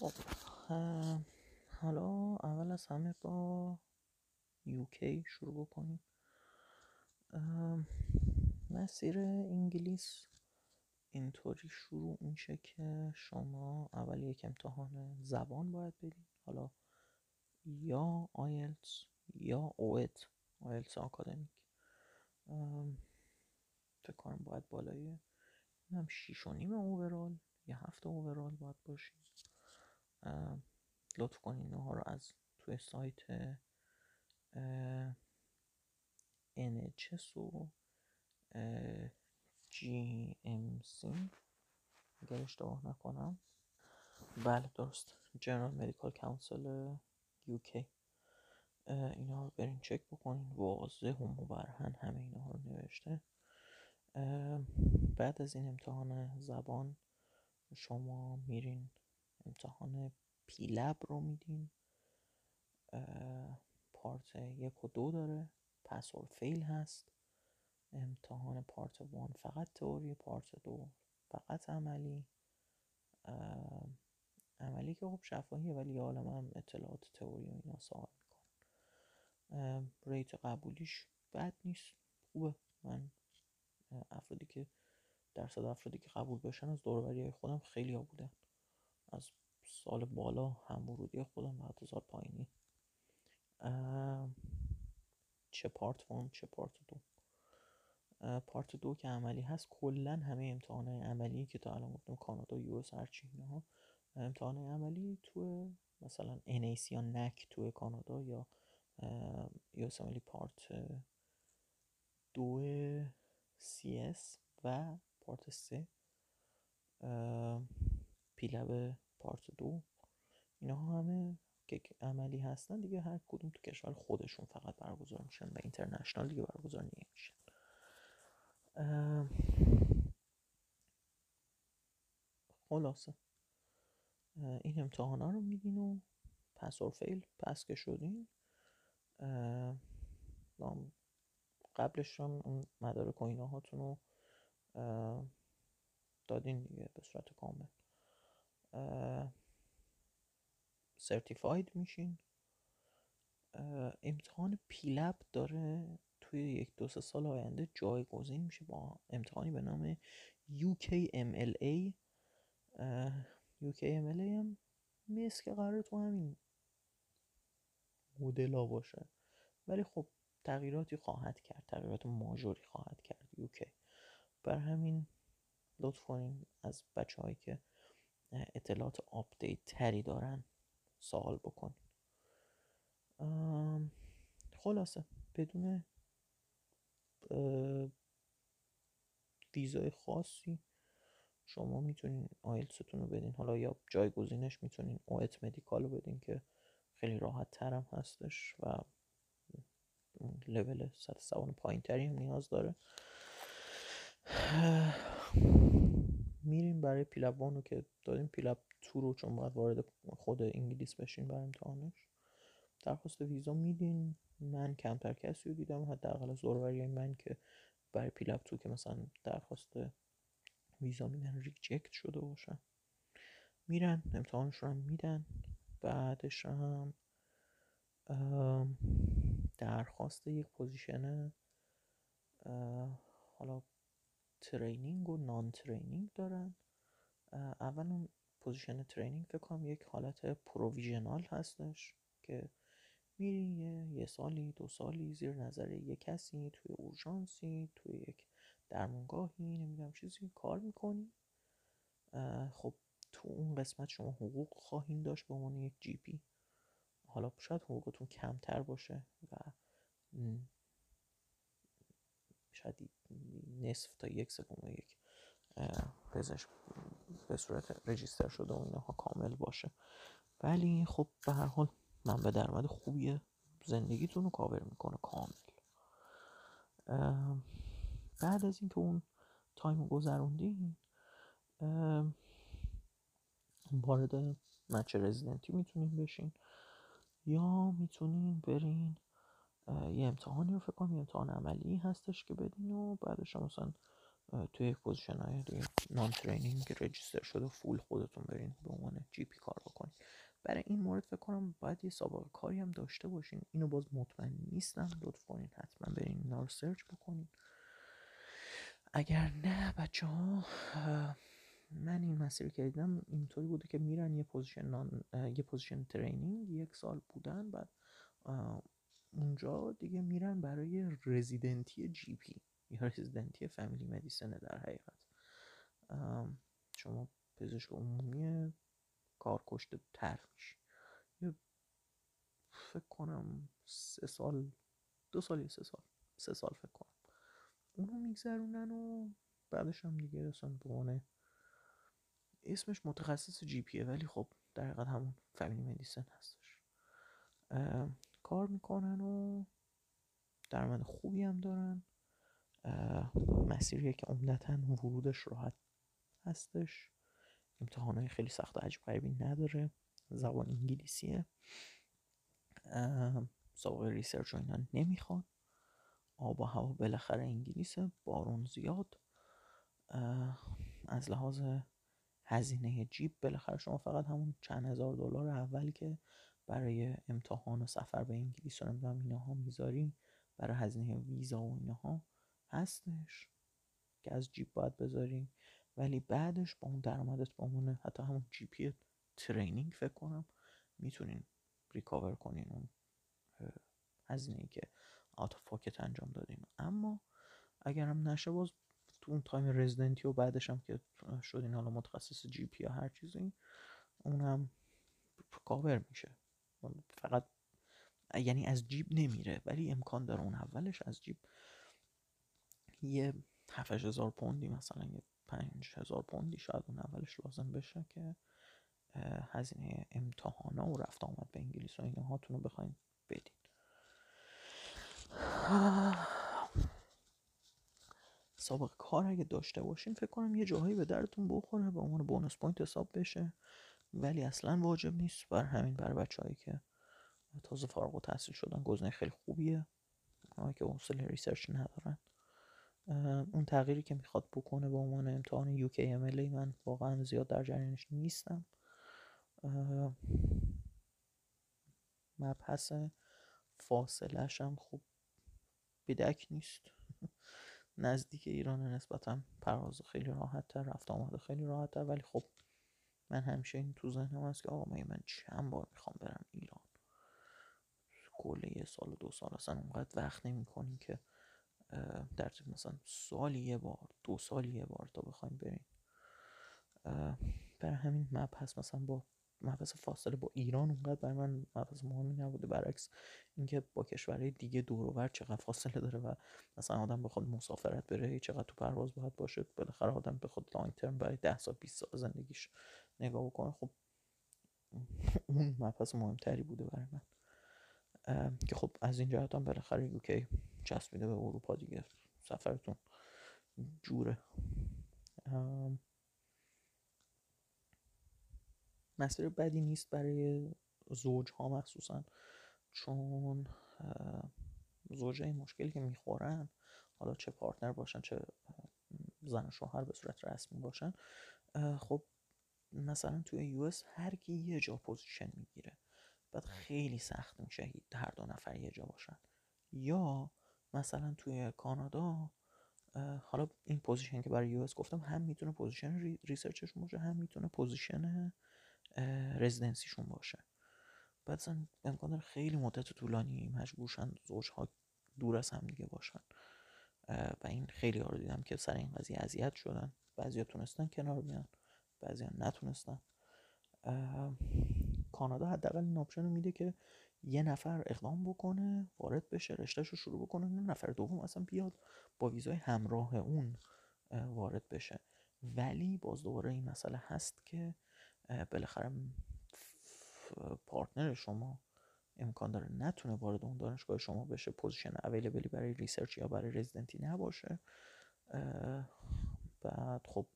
خب حالا اول از همه با UK شروع بکنیم. مسیر انگلیس اینطوری شروع میشه که شما اول یک امتحان زبان باید بدید، حالا یا IELTS یا OET، IELTS آکادمیک فکر کنم باید بالایه، این هم 6.5 اوورال یا 7 اوورال باید باشید. لطف کنید اینها رو از توی سایت NHS و GMC اگر اشتباه نکنم، بله درست، General Medical Council UK، اینا رو برین چک بکنین، واضح و مبرهن همه اینا رو نوشته. بعد از این امتحان زبان شما میرین امتحان PLAB رو میدین، پارت 1 و 2 داره، پس اور فیل هست. امتحان پارت 1 فقط تئوری، پارت 2 فقط عملی. عملی که خب شفاهیه ولی یه عالم هم اطلاعات تئوری و اینا سوال میکنه. ریت قبولیش بد نیست، خوبه. من افرادی که درصد افرادی که قبول بشن از دوروبری خودم خیلی ها بودن، از سال بالا هم ورودی خودم و حتی سال پایینی، چه پارت 1 چه پارت 2. پارت 2 که عملی هست، کلن همه امتحانات عملی که تا الان گفتم کانادا و US هرچی اینها امتحانات عملی تو مثلا NAC یا NAC تو کانادا یا US عملی پارت 2 CS و پارت 3 پیلب پارت 2 اینها همه که عملی هستن دیگه، هر کدوم تو کشور خودشون فقط برگزار میشن و اینترنشنال دیگه برگزار نمیشن. خلاصه این امتحانا رو میدین و پس اور فیل، پس که شدین قبلش هم اون مدارک و ایناهاتون رو دادین دیگه به صورت کامل، سرتیفاید میشین. امتحان پیلب داره توی 1-2 سال آینده جایگزین میشه با امتحانی به نام UKMLA. UKMLA هم مثل که قراره تو همین مدل ها باشه ولی خب تغییراتی خواهد کرد، تغییرات ماژوری خواهد کرد UK. بر همین لطف کنین از بچه هایی که اطلاعات آپدیت تری دارن سوال بکنین. خلاصه بدون ویزای خاصی شما میتونین آیلتستون رو بدین، حالا یا جایگزینش میتونین اوت مدیکال رو بدین که خیلی راحت ترم هستش و لول سطح زبان پایین تری هم نیاز داره. میریم برای پیلب 1 رو که دادیم، پیلب 2 رو چون باید وارد خود انگلیس بشین برای امتحانش درخواست ویزا میدین. من کمتر کسی رو دیدم حداقل از دوروری من که برای پیلب 2 که مثلا درخواست ویزا میدن ریجکت شده باشن، میرن امتحانش رو هم میدن، بعدش هم درخواست یک پوزیشن حالا ترینینگ و نان ترینینگ دارن. اول اون پوزیشن ترینینگ فکر کنم یک حالت پروویژنال هستش که میری یه سالی 2 سالی زیر نظر یک کسی توی اورژانسی توی یک درمانگاهی نمیدونم چیزی کار میکنی. خب تو اون قسمت شما حقوق خواهید داشت به عنوان یک جی پی، حالا شاید حقوقتون کمتر باشه و شاید 1/2 تا 1/3 یک پزشک به صورت رجیستر شده و اینها کامل باشه، ولی خب به هر حال منبع درآمد خوبیه، زندگیتون رو کاور میکنه کامل. بعد از اینکه اون تایم رو گذروندین وارد مچ رزیدنتی میتونین بشین یا میتونین برین یه امتحانی رو فکر کنم یه امتحان عملی هستش که بدین و بعدش مثلا توی یک پوزیشن های نان ترینینگ رجیستر شده فول خودتون برین به عنوان جی پی کار بکنین. برای این مورد فکر کنم باید یه سابقه کاری هم داشته باشین. اینو باز مطمئن نیستم، لطف کنین حتما برین اینا رو سرچ بکنین. اگر نه بچه ها، من این مسیری که دیدم اینطوری بوده که میرن یه پوزیشن ترینینگ یک سال بودن، بعد اونجا دیگه میرن برای رزیدنتی جی پی یا رزیدنتی فامیلی مدیسنه. در حقیقت شما پزشک عمومی کارکشته تر میشی، یا فکر کنم 3 سال 2 سال یا 3 سال 3 سال فکر کنم اونو میگذرونن و بعدش هم دیگه اصلا بونه اسمش متخصص جی پیه، ولی خب در حقیقت همون فامیلی مدیسن هستش. کار میکنن و درآمد خوبی هم دارن. مسیریه که عمدتاً ورودش راحت هستش، امتحانای خیلی سخت و عجیب غریبی نداره، زبان انگلیسیه، سابقه ریسرچ و اینا نمیخواد، آب و هوا بالاخره انگلیسه، بارون زیاد، از لحاظ هزینه جیب بالاخره شما فقط همون چند هزار دلار اول که برای امتحان و سفر به انگلیس و نمیدونم اینها میذاری برای هزینه ویزا و اینها هستش که از جیب باید بذاری، ولی بعدش با اون درآمدت بمونه، حتی همون جی پی ترینینگ فکر کنم میتونین ریکاور کنین اون هزینه‌ای که آوت اف پاکت انجام دادین. اما اگرم نشه باز تو اون تایم رزیدنتی و بعدش هم که شدین حالا متخصص جی پی یا هر چیزی، اونم کاور میشه، فقط یعنی از جیب نمیره، ولی امکان داره اون اولش از جیب یه 7,000 پوندی مثلا یه 5,000 پوندی شاید اون اولش لازم بشه که هزینه امتحانا و رفت آمد به انگلیس و اینا هاتون رو بخواین بدین. سابقه کار اگه داشته باشین فکر کنم یه جاهایی به دردتون بخوره، به عنوان بونوس پوینت حساب بشه، ولی اصلا واجب نیست. بر همین برای بچه‌هایی که تازه فارغ التحصیل شدن گزینه خیلی خوبیه، اونایی که حوصله ریسرچ ندارن. اون تغییری که میخواد بکنه به عنوان امتحان UKMLA من واقعا زیاد در جریانش نیستم. مبحث فاصله‌اش هم خوب بدک نیست، نزدیک ایران نسبتا، پرواز خیلی راحت‌تر، رفت آمد خیلی راحت‌تر، ولی خب من همیشه این تو ذهنم هست که آقا من چند بار میخوام برم ایران؟ کل 1 سال و 2 سال اصلا اونقدر وقت نمی‌کنی که در طول مثلا سالی یه بار 2 سالی یه بار تا بخوایم بریم. برای همین مبحث مثلا با مبحث فاصله با ایران اونقدر برای من مبحث مهمی نبوده، برعکس اینکه با کشورهای دیگه دور و بر چقدر فاصله داره و مثلا آدم بخواد مسافرت بره چقدر تو پرواز باید باشه، بالاخره آدم بخواد لانگ ترم برای 10 سال 20 سال زندگیش نگاه بکنه، خب اون مبحث مهمتری بوده برای من که خب از این جهت هم بالاخره یوکی چسبیده به اروپا دیگه، سفرتون جوره. مسیر بدی نیست برای زوج ها مخصوصا، چون زوجه این مشکلی که میخورن، حالا چه پارتنر باشن چه زن و شوهر به صورت رسمی باشن، خب مثلا توی US هر کی یه جا پوزیشن میگیره، بعد خیلی سخت میشه هر دو نفر یه جا باشن. یا مثلا توی کانادا، حالا این پوزیشن که برای US گفتم هم میتونه پوزیشن ریسرچشون باشه، هم میتونه پوزیشن رزیدنسیشون باشه، بعد مثلا امکان داره خیلی مدت طولانی مجبورشن زوجها دور از هم دیگه باشن و این خیلی ها رو دیدم که سر این قضیه اذیت شدن، بعضیا تونستن کنار بیان، بعضیا نتونستن. کانادا حداقل این آپشن رو میده که یه نفر اقدام بکنه، وارد بشه، رشته‌شو شروع بکنه، اون نفر دوم اصلا بیاد با ویزای همراه اون وارد بشه، ولی باز دوباره این مسئله هست که بالاخره پارتنر شما امکان داره نتونه وارد اون دانشگاه شما بشه، پوزیشن اویلیبلی برای ریسرچ یا برای رزیدنتی نباشه، بعد خب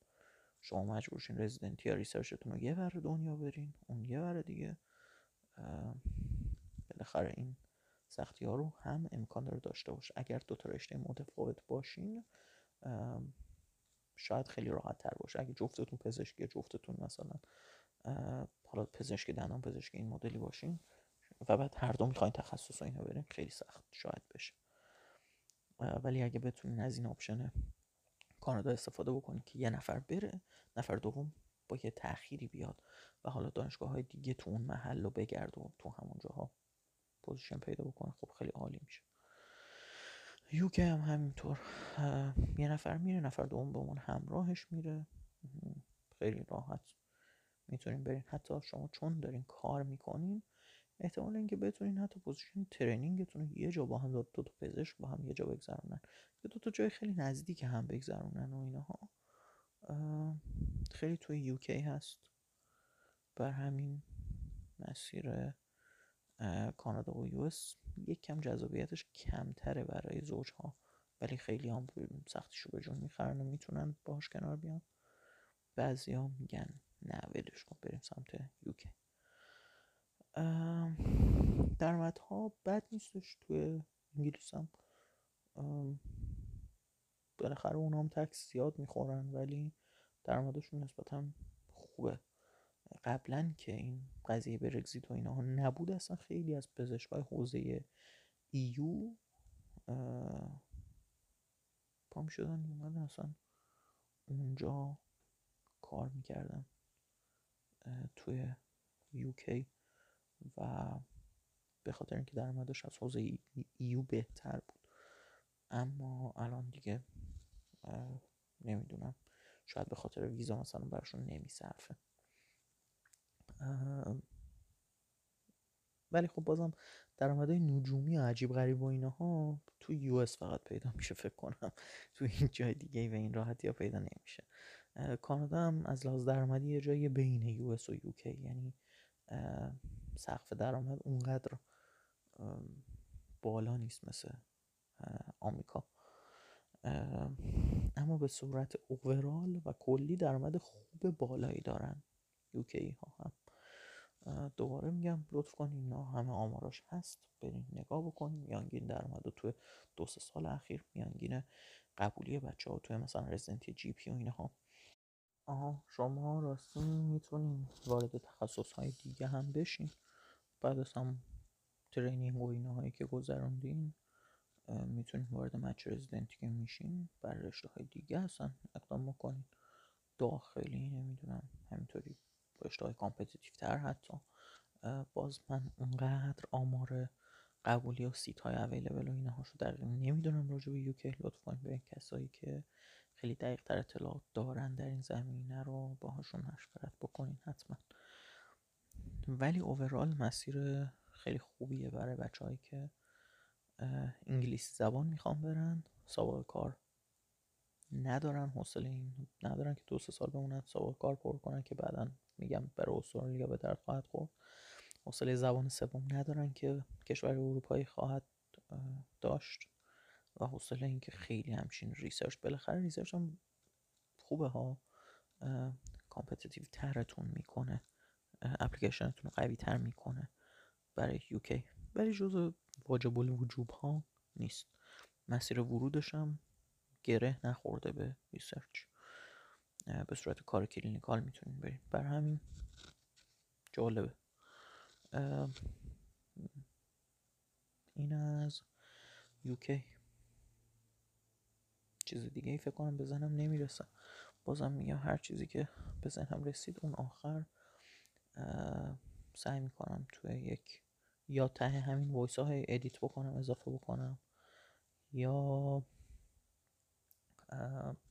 شما مجبورشین رزیدنتی یا ریسرچتون رو یه ور دنیا برین، اون یه ور دیگه. بالاخره این سختی ها رو هم امکان داره داشته باشه. اگر دو تا رشته متفاوت باشین شاید خیلی راحت تر باشه، اگه جفتتون پزشکی، جفتتون مثلا حالا پزشک دندان، پزشک این مدلی باشین و بعد هر دو میخواین تخصص و اینا برین، خیلی سخت شاید بشه. ولی اگه بتونین از این آپشن کانادا استفاده بکنین که یه نفر بره، نفر دوم با یه تأخیری بیاد و حالا دانشگاه‌های دیگه تو اون محل رو بگرد و تو همون جاها پوزیشن پیدا بکنه، خب خیلی عالی میشه. یوکی هم همینطور، یه نفر میره، نفر دوم با اون همراهش میره، خیلی راحت میتونین برین. حتی شما چون دارین کار میکنین احتمال اینکه بتونین حتی پوزیشن ترنینگتون یه جا با هم، دو تا پزشک با هم یه جا بگذرونن، دو تا جای خیلی نزدیک هم بگذرونن و اینها خیلی توی یوکی هست. بر همین مسیر کانادا و US یک کم جذابیتش کمتره برای زوجها، ولی خیلی هم سختیشو به جون میخرن و میتونن باهاش کنار بیان. بعضی ها میگن نه ولش کن بریم سمت UK. درآمدها بد نیستش، توی انگلیس هم بالاخره اونا هم تکس زیاد میخورن ولی درآمدشون نسبتا خوبه. قبلا که این قضیه برگزیت و اینا نبود اصلا خیلی از پزشکای حوزه EU پام شدن میومدن اصلا اونجا کار میکردن توی UK و به خاطر اینکه درآمدش از حوزه EU بهتر بود. اما الان دیگه نمیدونم، شاید به خاطر ویزا مثلا براشون نمیصرفه. ولی خب بازم درآمدهای نجومی عجیب غریب و اینها تو US فقط پیدا میشه فکر کنم، تو این جای دیگه و این راحتی ها پیدا نمیشه. کانادا هم از لحاظ درآمدی یه جای بین US و UK، یعنی سقف درآمد اونقدر بالا نیست مثل آمریکا، اما به صورت اوورال و کلی درآمد خوب بالایی دارن UK ها هم. دوباره میگم لطف کنین اینا همه آماراش هست، برین نگاه بکنین. میانگین درآمد توی 2-3 سال اخیر، میانگین قبولی بچه‌ها توی مثلا رزیدنت جی پی و اینها. شما راستی میتونین وارد تخصص‌های دیگه هم بشین بعد از هم ترینینگ و ایناهایی که گذروندین، میتونین وارد مچ رزیدنتی که میشین بر رشته‌های دیگه هستن اقدام بکنین، داخلی نمیدونم، همینطوری رشته‌های کامپتیتیو تر. حتی باز من اونقدر آمار قبولی و سیت های اویلیبل و اینهاشو دقیق نمیدونم راجع به یوکی، لطفاً به کسایی که خیلی دقیق تر اطلاعات دارن در این زمینه رو باهاشون مشورت بکنین حتما. ولی اوورال مسیر خیلی خوبیه برای بچه‌هایی که انگلیسی زبان میخوان برن، سابقه کار ندارن، حوصله این ندارن که 2-3 سال بمونن سابقه کار پر کنن که بعداً میگم برای استرالیا به درد خواهد خورد. حوصله زبان سوم ندارن که کشور اروپایی خواهد داشت، و حوصله این که خیلی همچین ریسرچ، بالاخره ریسرچ هم خوبه ها، کامپتیتیو ترتون میکنه، اپلیکیشنتون قوی تر میکنه برای یوکی، ولی جزو واجب الوجوب ها نیست. مسیر ورودش هم گره نخورده به ریسرچ، به صورت کار کلینیکال میتونین برین، بر همین جالبه. این از یوکی. چیز دیگه ای فکر کنم به ذهنم نمیرسه، بازم میگم هر چیزی که به ذهنم رسید اون آخر سعی میکنم توی یک یا ته همین وایس ها ادیت بکنم، اضافه بکنم، یا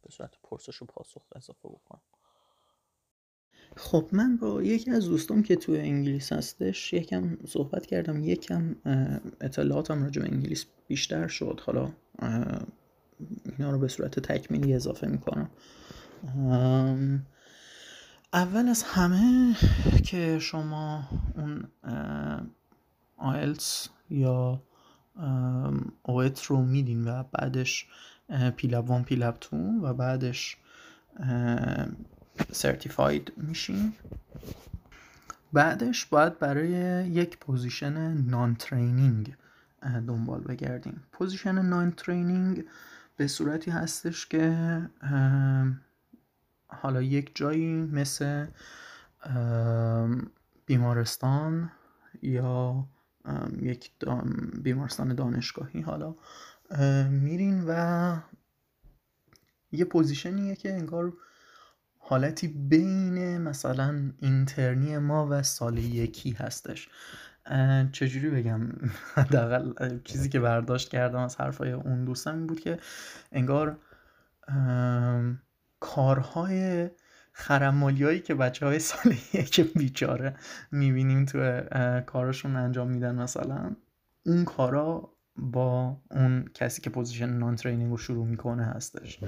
به صورت پرسش و پاسخ اضافه بکنم. خب من با یکی از دوستام که توی انگلیس هستش یکم صحبت کردم، یکم اطلاعاتم راجع به انگلیس بیشتر شد. حالا اینا رو به صورت تکمیلی اضافه میکنم. اول از همه که شما اون IELTS یا OET رو میدین و بعدش PLAB 1 PLAB 2 و بعدش سرتیفاید میشین، بعدش باید برای یک پوزیشن نان ترینینگ دنبال بگردیم. پوزیشن نان ترینینگ به صورتی هستش که حالا یک جایی مثل بیمارستان یا یک بیمارستان دانشگاهی حالا میرین و یه پوزیشنیه که انگار حالتی بین مثلا اینترنی ما و سال یکی هستش. چجوری بگم، حداقل چیزی که برداشت کردم از حرفای اون دوستم این بود که انگار کارهای خرمالیایی که بچه‌های سال یک بیچاره میبینیم تو کارشون انجام میدن، مثلا اون کارا با اون کسی که پوزیشن نان ترینینگ رو شروع میکنه هستش.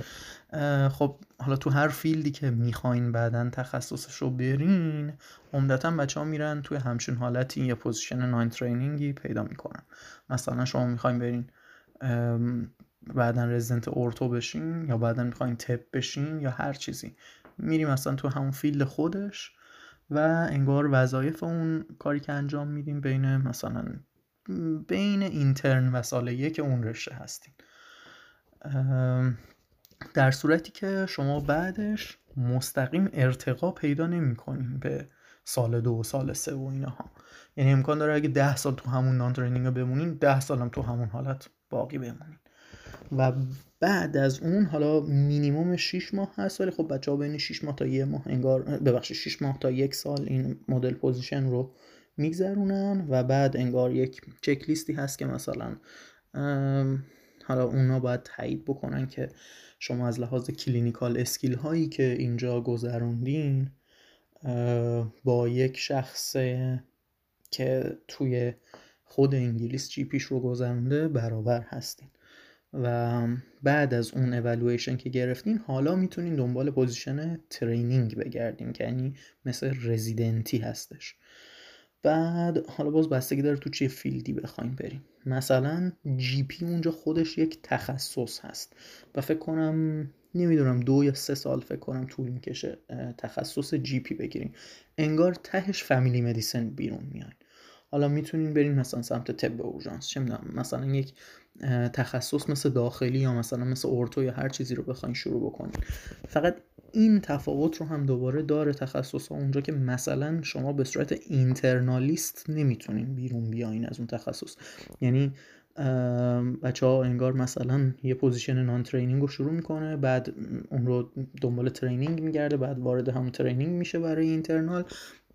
خب حالا تو هر فیلدی که میخواین بعدن تخصصش رو برین، عمدتاً بچه ها میرن توی همچین حالتی یه پوزیشن نان ترینینگی پیدا میکنن. مثلا شما میخواین برین بعدن رزیدنت اورتو بشین یا بعدن میخواین تپ بشین یا هر چیزی، میریم مثلا تو همون فیلد خودش و انگار وظایف اون کاری که انجام میدیم بین مثلا بین اینترن و سال یک اون رشته هستین، در صورتی که شما بعدش مستقیم ارتقا پیدا نمی‌کنین به سال دو و سال سه و اینها. یعنی امکان داره اگه 10 سال تو همون نان ترینینگ بمونین، 10 سال هم تو همون حالت باقی بمونین و بعد از اون حالا مینیمم 6 ماه هست، ولی خب بچه‌ها بین 6 ماه تا 1 ماه انگار ببخشید 6 ماه تا 1 سال این مدل پوزیشن رو میگذرونن و بعد انگار یک چک لیستی هست که مثلا حالا اونا باید تایید بکنن که شما از لحاظ کلینیکال اسکیل هایی که اینجا گذروندین با یک شخص که توی خود انگلیس جی پیش رو گذرونده برابر هستین و بعد از اون اولویشن که گرفتین حالا میتونین دنبال پوزیشن ترینینگ بگردین که یعنی مثل رزیدنتی هستش. بعد حالا باز بستگی داره تو چه فیلدی بخوایم بریم. مثلا جی پی اونجا خودش یک تخصص هست و فکر کنم نمیدونم 2 یا 3 سال فکر کنم طول میکشه تخصص جی پی بگیریم. انگار تهش فامیلی مدیسن بیرون میاد. حالا میتونین بریم مثلا سمت طب اورژانس، چه میدونم مثلا یک تخصص مثل داخلی یا مثلا مثل اورتو یا هر چیزی رو بخواین شروع بکنین. فقط این تفاوت رو هم دوباره داره تخصص ها اونجا که مثلا شما به صورت اینترنالیست نمیتونین بیرون بیاین از اون تخصص، یعنی بچه ها انگار مثلا یه پوزیشن نان ترینینگ رو شروع میکنه، بعد اون رو دنبال ترینینگ میگرده، بعد وارد همون ترینینگ میشه برای اینترنال،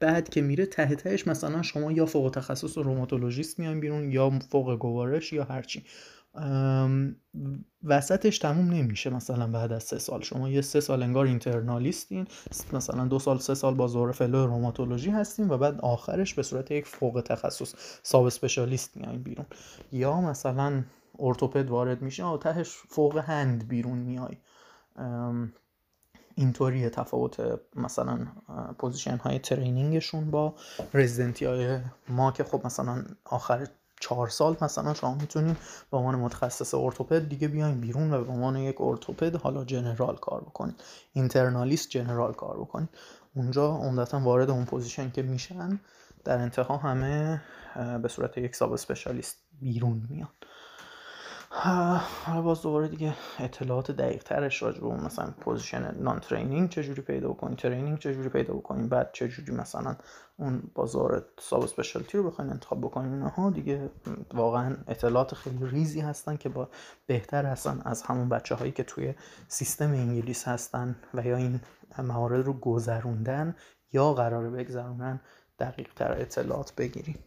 بعد که میره ته تهش مثلا شما یا فوق تخصص روماتولوژیست میان بیرون یا فوق گوارش یا هرچی، وسطش تموم نمیشه. مثلا بعد از 3 سال شما یه 3 سال انگار اینترنالیستین، مثلا 2 سال 3 سال با زور فلو روماتولوژی هستین و بعد آخرش به صورت یک فوق تخصص ساب اسپشیالیست میاین بیرون، یا مثلا ارتوپد وارد میشین و تهش فوق هند بیرون میای. اینطوریه تفاوت مثلا پوزیشن های ترینینگشون با رزیدنتی های ما که خب مثلا آخر 4 سال مثلا شما میتونین به عنوان متخصص ارتوپد دیگه بیاین بیرون و به عنوان یک ارتوپد حالا جنرال کار بکنین، اینترنالیست جنرال کار بکنین. اونجا عمدتاً وارد اون پوزیشن که میشن در انتها همه به صورت یک ساب اسپشیالیست بیرون میان. حالا باز دوباره دیگه اطلاعات دقیق ترش راجع به اون مثلا پوزیشن نان ترینینگ چجوری پیدا بکنین، ترینینگ چجوری پیدا بکنین، بعد چجوری مثلا اون بازار ساب اسپشیالتی رو بخواین انتخاب بکنین، اونها دیگه واقعا اطلاعات خیلی ریزی هستن که با بهتر هستن از همون بچه‌هایی که توی سیستم انگلیس هستن و یا این موارد رو گذروندن یا قراره بگذرونن دقیق‌تر اطلاعات بگیرین.